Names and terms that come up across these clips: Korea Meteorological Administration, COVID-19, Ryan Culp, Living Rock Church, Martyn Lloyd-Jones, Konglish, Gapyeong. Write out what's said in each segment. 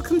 Welcome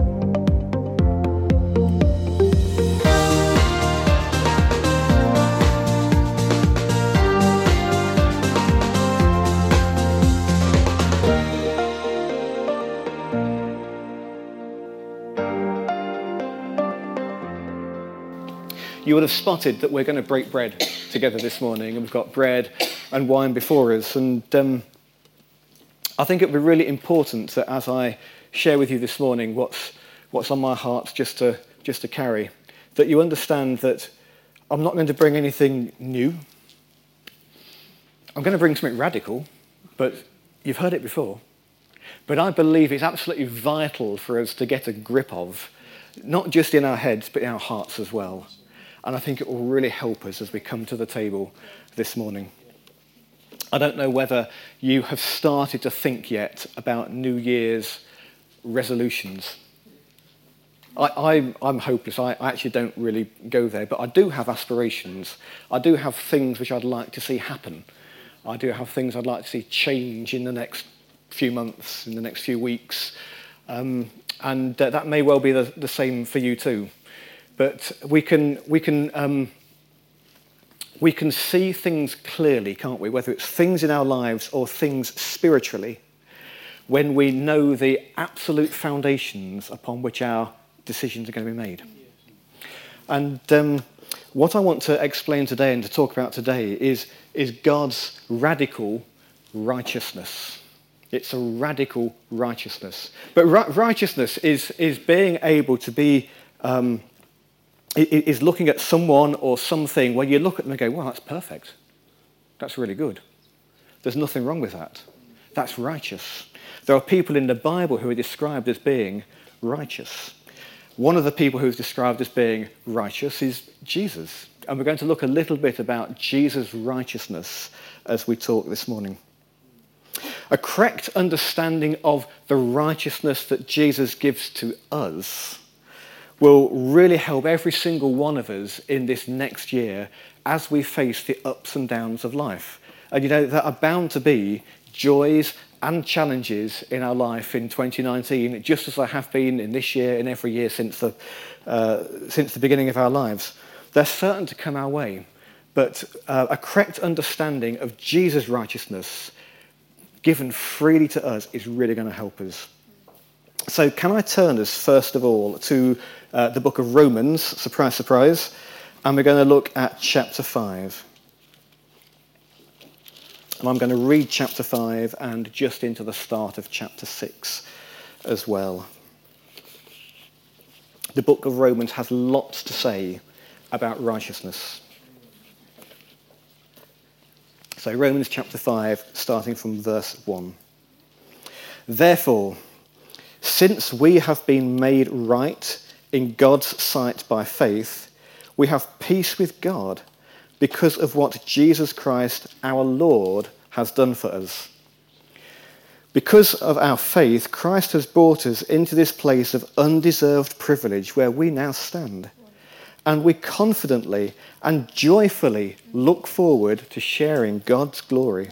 You would have spotted that we're going to break bread together this morning, and we've got bread and wine before us. And I think it would be really important that as I share with you this morning what's on my heart just to carry, that you understand that I'm not going to bring anything new. I'm going to bring something radical, but you've heard it before. But I believe it's absolutely vital for us to get a grip of, not just in our heads, but in our hearts as well. And I think it will really help us as we come to the table this morning. I don't know whether you have started to think yet about New Year's resolutions. I'm hopeless. I actually don't really go there. But I do have aspirations. I do have things which I'd like to see happen. I do have things I'd like to see change in the next few months, in the next few weeks. And that may well be the same for you too. But we can see things clearly, can't we? Whether it's things in our lives or things spiritually, when we know the absolute foundations upon which our decisions are going to be made. And what I want to explain today and to talk about today is God's radical righteousness. It's a radical righteousness. But righteousness is being able to be. It is looking at someone or something where you look at them and go, wow, that's perfect. That's really good. There's nothing wrong with that. That's righteous. There are people in the Bible who are described as being righteous. One of the people who's described as being righteous is Jesus. And we're going to look a little bit about Jesus' righteousness as we talk this morning. A correct understanding of the righteousness that Jesus gives to us will really help every single one of us in this next year as we face the ups and downs of life. And you know, there are bound to be joys and challenges in our life in 2019, just as there have been in this year and every year since the beginning of our lives. They're certain to come our way, but a correct understanding of Jesus' righteousness given freely to us is really going to help us. So can I turn us, first of all, to the book of Romans, surprise, surprise, and we're going to look at chapter 5. And I'm going to read chapter 5 and just into the start of chapter 6 as well. The book of Romans has lots to say about righteousness. So Romans chapter 5, starting from verse 1. Therefore, since we have been made right in God's sight by faith, we have peace with God because of what Jesus Christ our Lord has done for us. Because of our faith, Christ has brought us into this place of undeserved privilege where we now stand, and we confidently and joyfully look forward to sharing God's glory.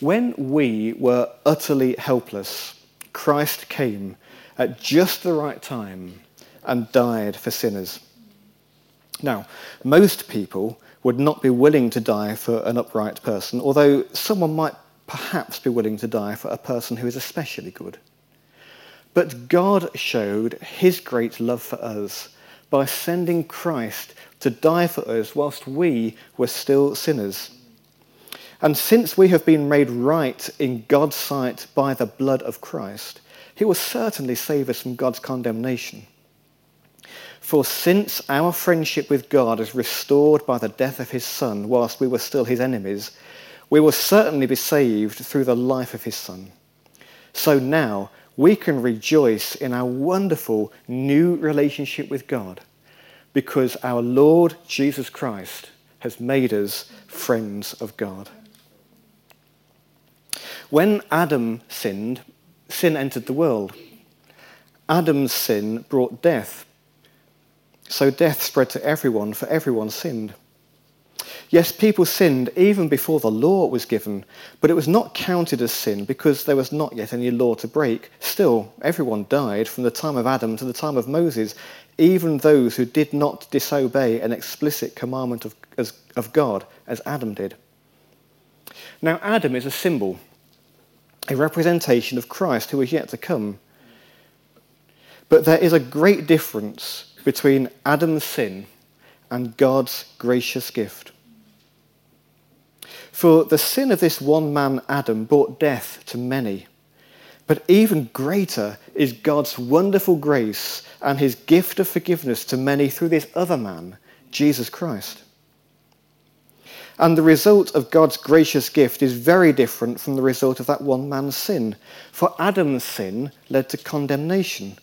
When we were utterly helpless, Christ came at just the right time and died for sinners. Now, most people would not be willing to die for an upright person, although someone might perhaps be willing to die for a person who is especially good. But God showed his great love for us by sending Christ to die for us whilst we were still sinners. And since we have been made right in God's sight by the blood of Christ, he will certainly save us from God's condemnation. For since our friendship with God is restored by the death of his Son, whilst we were still his enemies, we will certainly be saved through the life of his Son. So now we can rejoice in our wonderful new relationship with God, because our Lord Jesus Christ has made us friends of God. When Adam sinned, sin entered the world. Adam's sin brought death. So death spread to everyone, for everyone sinned. Yes, people sinned even before the law was given, but it was not counted as sin because there was not yet any law to break. Still, everyone died from the time of Adam to the time of Moses, even those who did not disobey an explicit commandment of God, as Adam did. Now, Adam is a symbol, a representation of Christ who is yet to come. But there is a great difference between Adam's sin and God's gracious gift. For the sin of this one man, Adam, brought death to many. But even greater is God's wonderful grace and his gift of forgiveness to many through this other man, Jesus Christ. And the result of God's gracious gift is very different from the result of that one man's sin. For Adam's sin led to condemnation,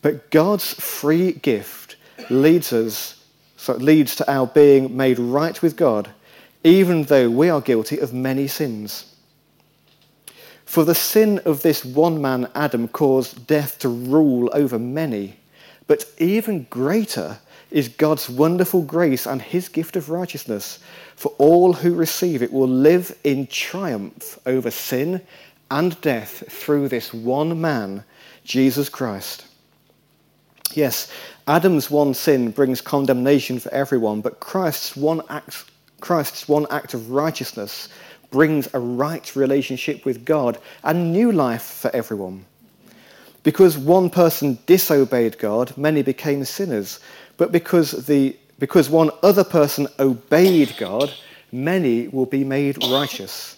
but God's free gift leads to our being made right with God, even though we are guilty of many sins. For the sin of this one man, Adam, caused death to rule over many, but even greater is God's wonderful grace and his gift of righteousness, for all who receive it will live in triumph over sin and death through this one man, Jesus Christ. Yes, Adam's one sin brings condemnation for everyone, but Christ's one act of righteousness brings a right relationship with God and new life for everyone. Because one person disobeyed God, many became sinners. But because one other person obeyed God, many will be made righteous.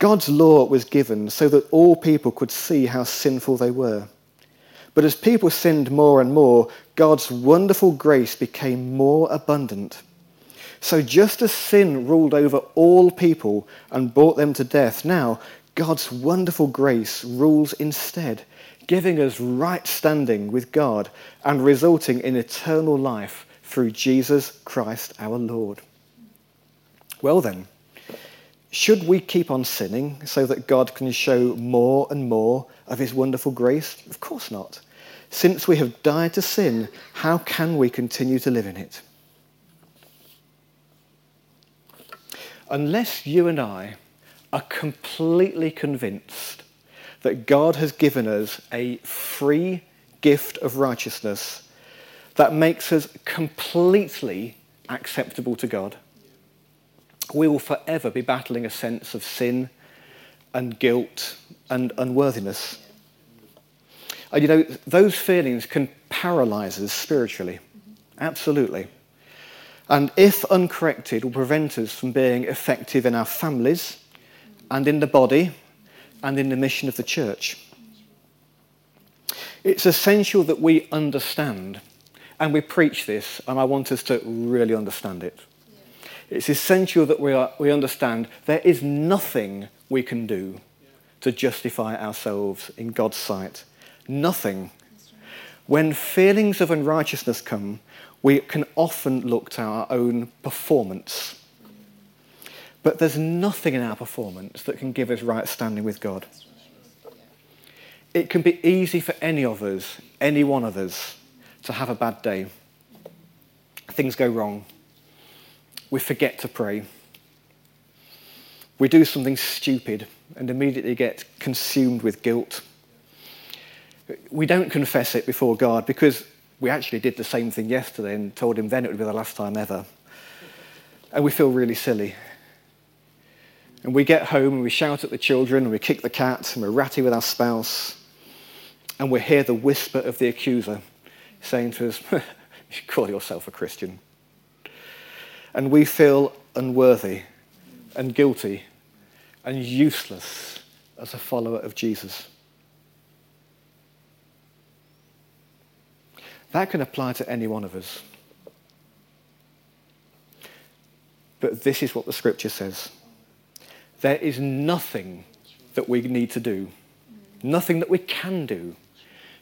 God's law was given so that all people could see how sinful they were. But as people sinned more and more, God's wonderful grace became more abundant. So just as sin ruled over all people and brought them to death, now God's wonderful grace rules instead, giving us right standing with God and resulting in eternal life through Jesus Christ our Lord. Well then, should we keep on sinning so that God can show more and more of his wonderful grace? Of course not. Since we have died to sin, how can we continue to live in it? Unless you and I are completely convinced that God has given us a free gift of righteousness that makes us completely acceptable to God, we will forever be battling a sense of sin and guilt and unworthiness. And those feelings can paralyze us spiritually, absolutely. And if uncorrected, will prevent us from being effective in our families and in the body and in the mission of the church. It's essential that we understand, and we preach this, and I want us to really understand it. It's essential that we understand there is nothing we can do to justify ourselves in God's sight. Nothing. When feelings of unrighteousness come, we can often look to our own performance. But there's nothing in our performance that can give us right standing with God. It can be easy for any one of us, to have a bad day. Things go wrong. We forget to pray. We do something stupid and immediately get consumed with guilt. We don't confess it before God because we actually did the same thing yesterday and told him then it would be the last time ever. And we feel really silly. And we get home and we shout at the children and we kick the cat and we're ratty with our spouse. And we hear the whisper of the accuser saying to us, "You should call yourself a Christian." And we feel unworthy and guilty and useless as a follower of Jesus. That can apply to any one of us. But this is what the scripture says. There is nothing that we need to do, nothing that we can do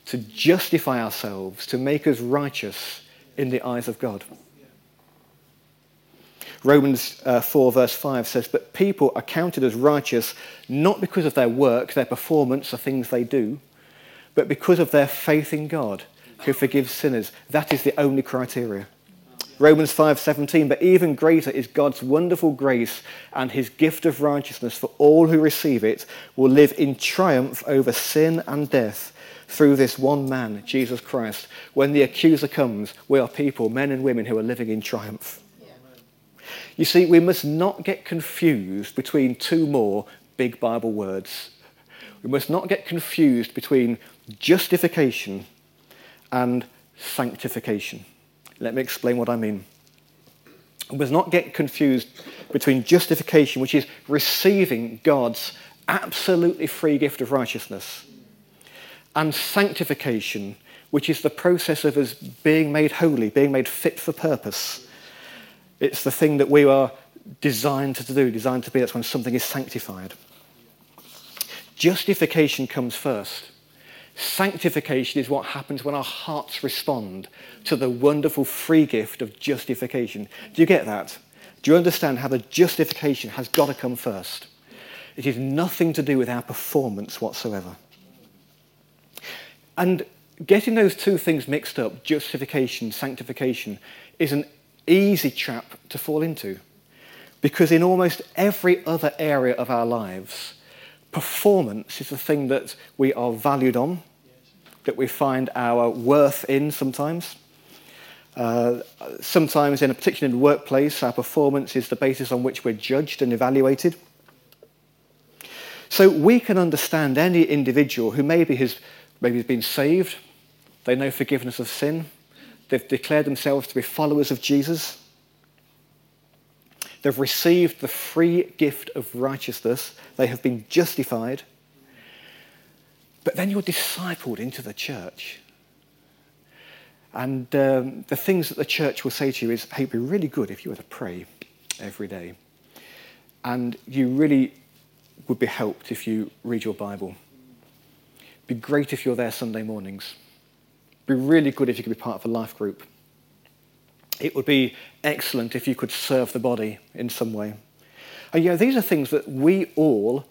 to justify ourselves, to make us righteous in the eyes of God. Romans 4 verse 5 says, but people are counted as righteous not because of their work, their performance, or things they do, but because of their faith in God who forgives sinners. That is the only criteria. Romans 5:17, but even greater is God's wonderful grace, and his gift of righteousness for all who receive it will live in triumph over sin and death through this one man, Jesus Christ. When the accuser comes, we are people, men and women, who are living in triumph. Yeah. You see, we must not get confused between two more big Bible words. We must not get confused between justification and sanctification. Let me explain what I mean. We must not get confused between justification, which is receiving God's absolutely free gift of righteousness, and sanctification, which is the process of us being made holy, being made fit for purpose. It's the thing that we are designed to do, designed to be. That's when something is sanctified. Justification comes first. Sanctification is what happens when our hearts respond to the wonderful free gift of justification. Do you get that? Do you understand how the justification has got to come first? It is nothing to do with our performance whatsoever. And getting those two things mixed up, justification, sanctification, is an easy trap to fall into. Because in almost every other area of our lives, performance is the thing that we are valued on, that we find our worth in sometimes. Sometimes, in a particular workplace, our performance is the basis on which we're judged and evaluated. So we can understand any individual who maybe has been saved, they know forgiveness of sin, they've declared themselves to be followers of Jesus, they've received the free gift of righteousness. They have been justified. But then you're discipled into the church. And the things that the church will say to you is, hey, it'd be really good if you were to pray every day. And you really would be helped if you read your Bible. It'd be great if you're there Sunday mornings. It'd be really good if you could be part of a life group. It would be excellent if you could serve the body in some way. And, you know, these are things that we all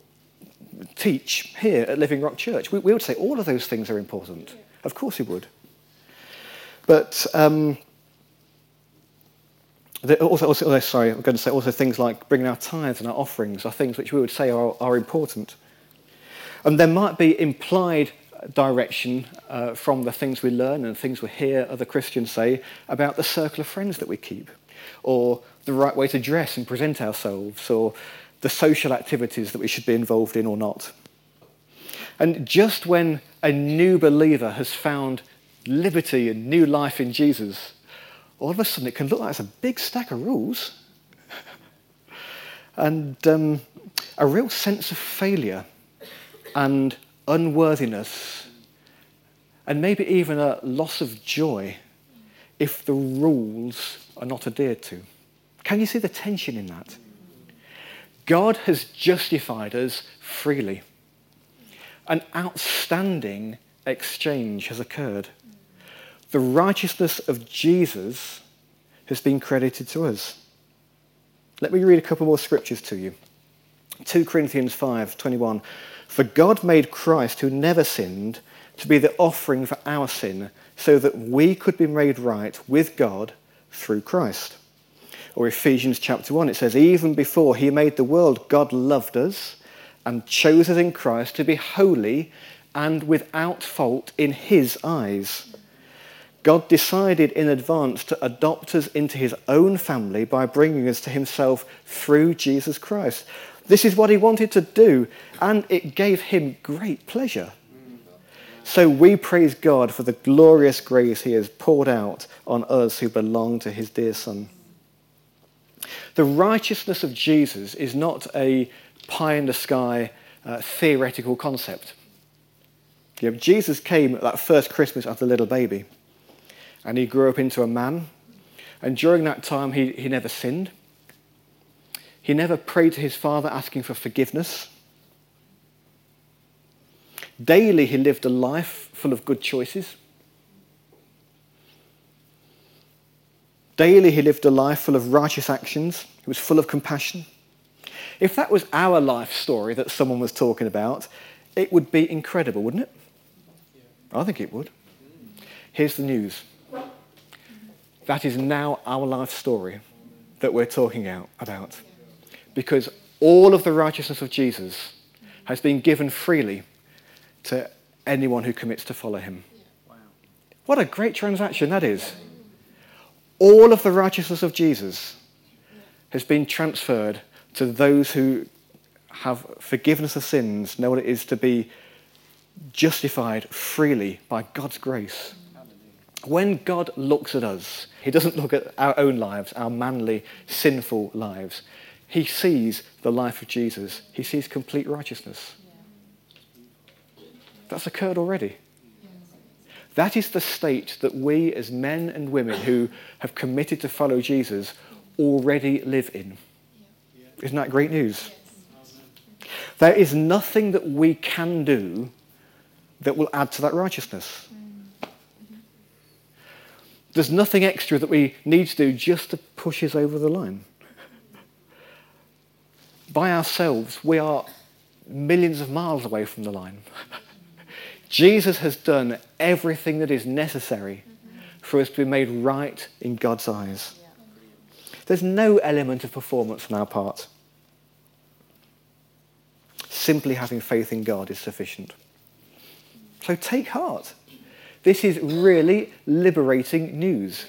teach here at Living Rock Church. We would say all of those things are important. Yeah. Of course we would. But also things like bringing our tithes and our offerings are things which we would say are important. And there might be implied direction from the things we learn and things we hear other Christians say about the circle of friends that we keep, or the right way to dress and present ourselves, or the social activities that we should be involved in or not. And just when a new believer has found liberty and new life in Jesus, all of a sudden it can look like it's a big stack of rules and a real sense of failure and unworthiness, and maybe even a loss of joy if the rules are not adhered to. Can you see the tension in that? God has justified us freely. An outstanding exchange has occurred. The righteousness of Jesus has been credited to us. Let me read a couple more scriptures to you. 2 Corinthians 5:21. For God made Christ, who never sinned, to be the offering for our sin, so that we could be made right with God through Christ. Or Ephesians chapter 1, it says, even before he made the world, God loved us and chose us in Christ to be holy and without fault in his eyes. God decided in advance to adopt us into his own family by bringing us to himself through Jesus Christ. This is what he wanted to do, and it gave him great pleasure. So we praise God for the glorious grace he has poured out on us who belong to his dear Son. The righteousness of Jesus is not a pie-in-the-sky theoretical concept. You know, Jesus came at that first Christmas as a little baby, and he grew up into a man. And during that time, he never sinned. He never prayed to his father asking for forgiveness. Daily, he lived a life full of good choices. Daily, he lived a life full of righteous actions. He was full of compassion. If that was our life story that someone was talking about, it would be incredible, wouldn't it? I think it would. Here's the news. That is now our life story that we're talking about. Because all of the righteousness of Jesus has been given freely to anyone who commits to follow him. What a great transaction that is. All of the righteousness of Jesus has been transferred to those who have forgiveness of sins, know what it is to be justified freely by God's grace. When God looks at us, he doesn't look at our own lives, our manly, sinful lives. He sees the life of Jesus. He sees complete righteousness. That's occurred already. That is the state that we as men and women who have committed to follow Jesus already live in. Isn't that great news? There is nothing that we can do that will add to that righteousness. There's nothing extra that we need to do just to push us over the line. By ourselves, we are millions of miles away from the line. Jesus has done everything that is necessary for us to be made right in God's eyes. There's no element of performance on our part. Simply having faith in God is sufficient. So take heart. This is really liberating news.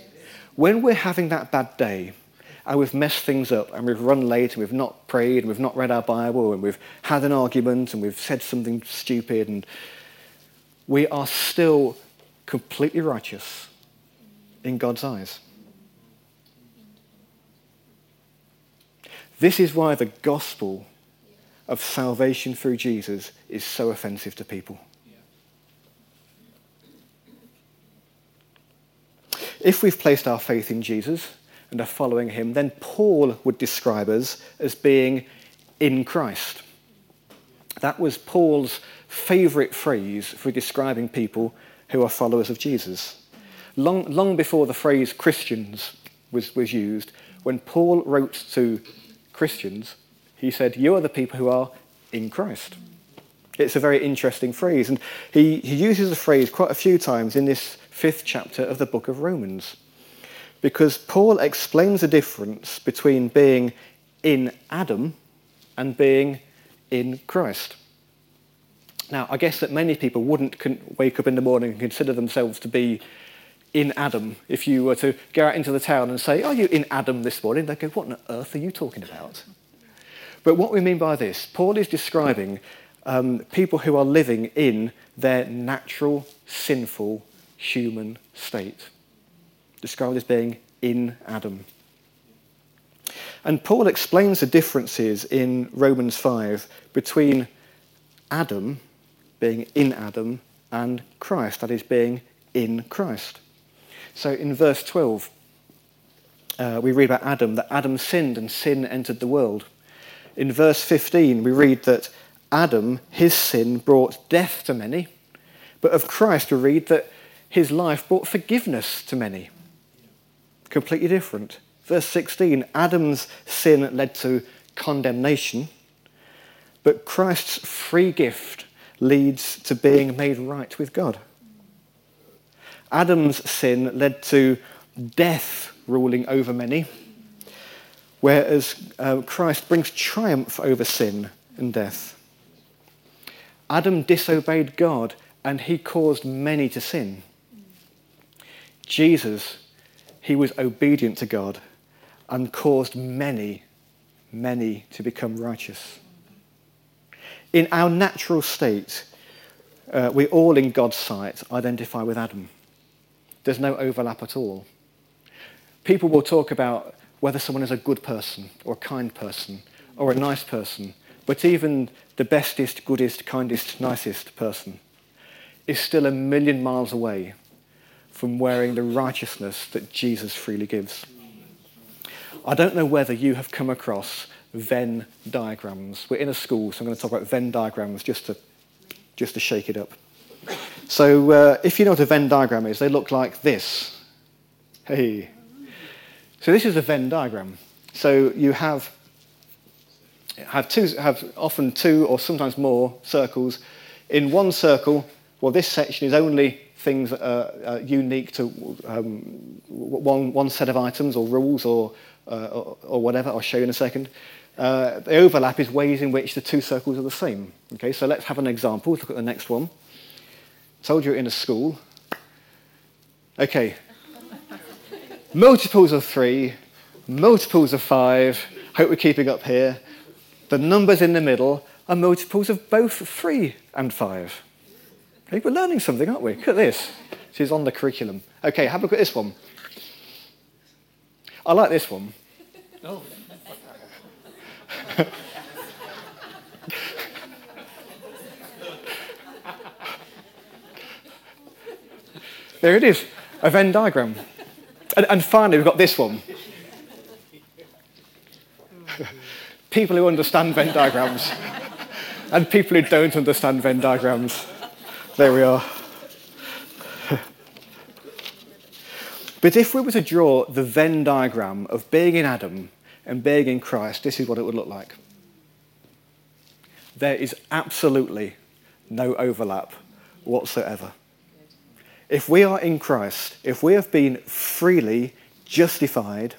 When we're having that bad day, and we've messed things up, and we've run late, and we've not prayed, and we've not read our Bible, and we've had an argument, and we've said something stupid, and we are still completely righteous in God's eyes. This is why the gospel of salvation through Jesus is so offensive to people. If we've placed our faith in Jesus and are following him, then Paul would describe us as being in Christ. That was Paul's favourite phrase for describing people who are followers of Jesus. Long before the phrase Christians was used, when Paul wrote to Christians, he said, "You are the people who are in Christ." It's a very interesting phrase, and he uses the phrase quite a few times in this 5th chapter of the book of Romans, because Paul explains the difference between being in Adam and being in Christ. Now, I guess that many people wouldn't wake up in the morning and consider themselves to be in Adam. If you were to go out into the town and say, "Are you in Adam this morning?" they'd go, "What on earth are you talking about?" But what we mean by this, Paul is describing people who are living in their natural, sinful, human state, described as being in Adam. And Paul explains the differences in Romans 5 between Adam, being in Adam, and Christ, that is, being in Christ. So in verse 12, we read about Adam, that Adam sinned and sin entered the world. In verse 15, we read that Adam, his sin, brought death to many, but of Christ we read that his life brought forgiveness to many. Completely different. Verse 16, Adam's sin led to condemnation, but Christ's free gift leads to being made right with God. Adam's sin led to death ruling over many, whereas Christ brings triumph over sin and death. Adam disobeyed God, and he caused many to sin. Jesus, he was obedient to God and caused many, many to become righteous. In our natural state, we all in God's sight identify with Adam. There's no overlap at all. People will talk about whether someone is a good person or a kind person or a nice person, but even the bestest, goodest, kindest, nicest person is still a million miles away from wearing the righteousness that Jesus freely gives. I don't know whether you have come across Venn diagrams. We're in a school, so I'm going to talk about Venn diagrams just to shake it up. So if you know what a Venn diagram is, they look like this. Hey. So this is a Venn diagram. So you have often two or sometimes more circles. In one circle, well, this section is only things that are unique to one set of items or rules or whatever. I'll show you in a second. The overlap is ways in which the two circles are the same. Okay, so let's have an example. Let's look at the next one. Told you in a school. Okay. Multiples of 3, multiples of 5. Hope we're keeping up here. The numbers in the middle are multiples of both 3 and 5. Okay, we're learning something, aren't we? Look at this. This is on the curriculum. Okay, have a look at this one. I like this one. Oh. There it is, a Venn diagram. And finally, we've got this one. People who understand Venn diagrams and people who don't understand Venn diagrams. There we are. But if we were to draw the Venn diagram of being in Adam and being in Christ, this is what it would look like. There is absolutely no overlap whatsoever. If we are in Christ, if we have been freely justified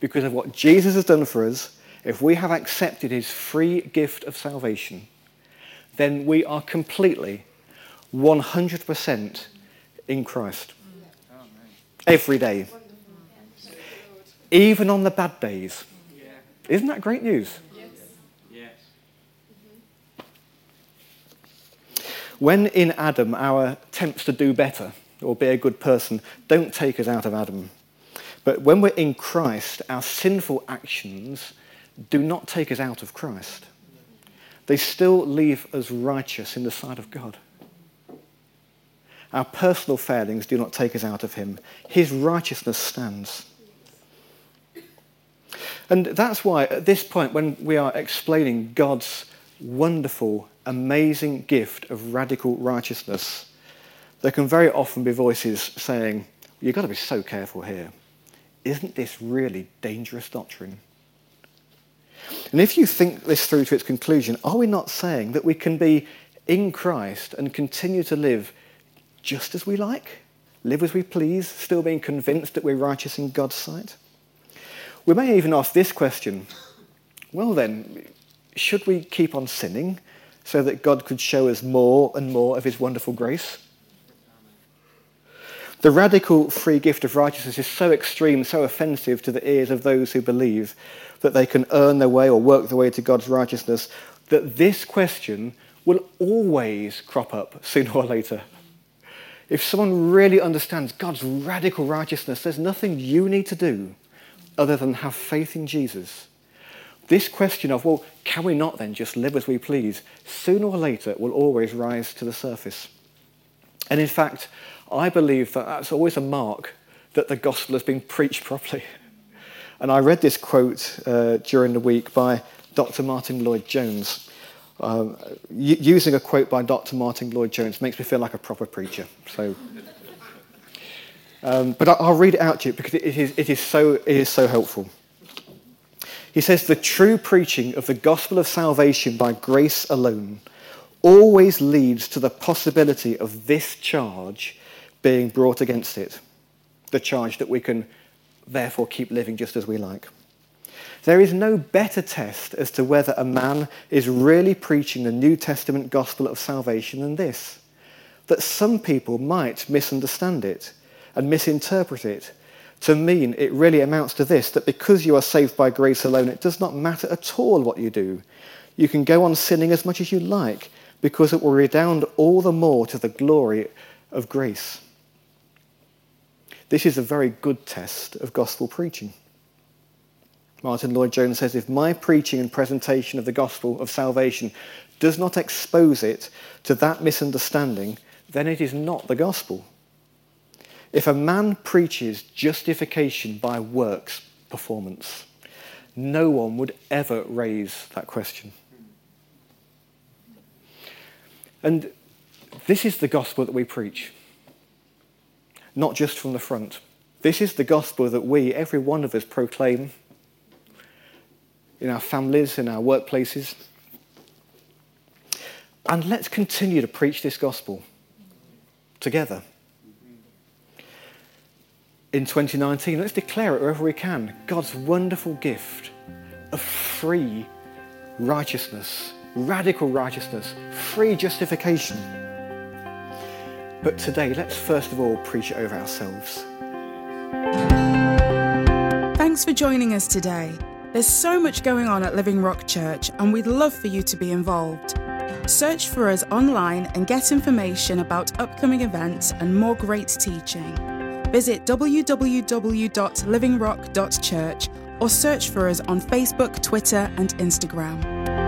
because of what Jesus has done for us, if we have accepted his free gift of salvation, then we are completely, 100% in Christ. Every day. Even on the bad days. Isn't that great news? When in Adam, our attempts to do better or be a good person don't take us out of Adam. But when we're in Christ, our sinful actions do not take us out of Christ. They still leave us righteous in the sight of God. Our personal failings do not take us out of him. His righteousness stands. And that's why at this point, when we are explaining God's wonderful, amazing gift of radical righteousness, there can very often be voices saying, you've got to be so careful here. Isn't this really dangerous doctrine? And if you think this through to its conclusion, are we not saying that we can be in Christ and continue to live just as we like, live as we please, still being convinced that we're righteous in God's sight? We may even ask this question, well then, should we keep on sinning so that God could show us more and more of his wonderful grace? The radical free gift of righteousness is so extreme, so offensive to the ears of those who believe that they can earn their way or work their way to God's righteousness, that this question will always crop up sooner or later. If someone really understands God's radical righteousness, there's nothing you need to do other than have faith in Jesus. This question of, well, can we not then just live as we please, sooner or later will always rise to the surface. And in fact, I believe that that's always a mark that the gospel has been preached properly. And I read this quote during the week by Dr. Martyn Lloyd-Jones. Using a quote by Dr. Martyn Lloyd-Jones makes me feel like a proper preacher. So, but I'll read it out to you because it is so helpful. He says, the true preaching of the gospel of salvation by grace alone always leads to the possibility of this charge being brought against it, the charge that we can therefore keep living just as we like. There is no better test as to whether a man is really preaching the New Testament gospel of salvation than this, that some people might misunderstand it and misinterpret it to mean it really amounts to this, that because you are saved by grace alone, it does not matter at all what you do. You can go on sinning as much as you like because it will redound all the more to the glory of grace. This is a very good test of gospel preaching. Martyn Lloyd-Jones says, if my preaching and presentation of the gospel of salvation does not expose it to that misunderstanding, then it is not the gospel. If a man preaches justification by works, performance, no one would ever raise that question. And this is the gospel that we preach, not just from the front. This is the gospel that we, every one of us, proclaim in our families, in our workplaces. And let's continue to preach this gospel together. In 2019, let's declare it wherever we can. God's wonderful gift of free righteousness, radical righteousness, free justification. But today, let's first of all preach it over ourselves. Thanks for joining us today. There's so much going on at Living Rock Church, and we'd love for you to be involved. Search for us online and get information about upcoming events and more great teaching. Visit www.livingrock.church or search for us on Facebook, Twitter, and Instagram.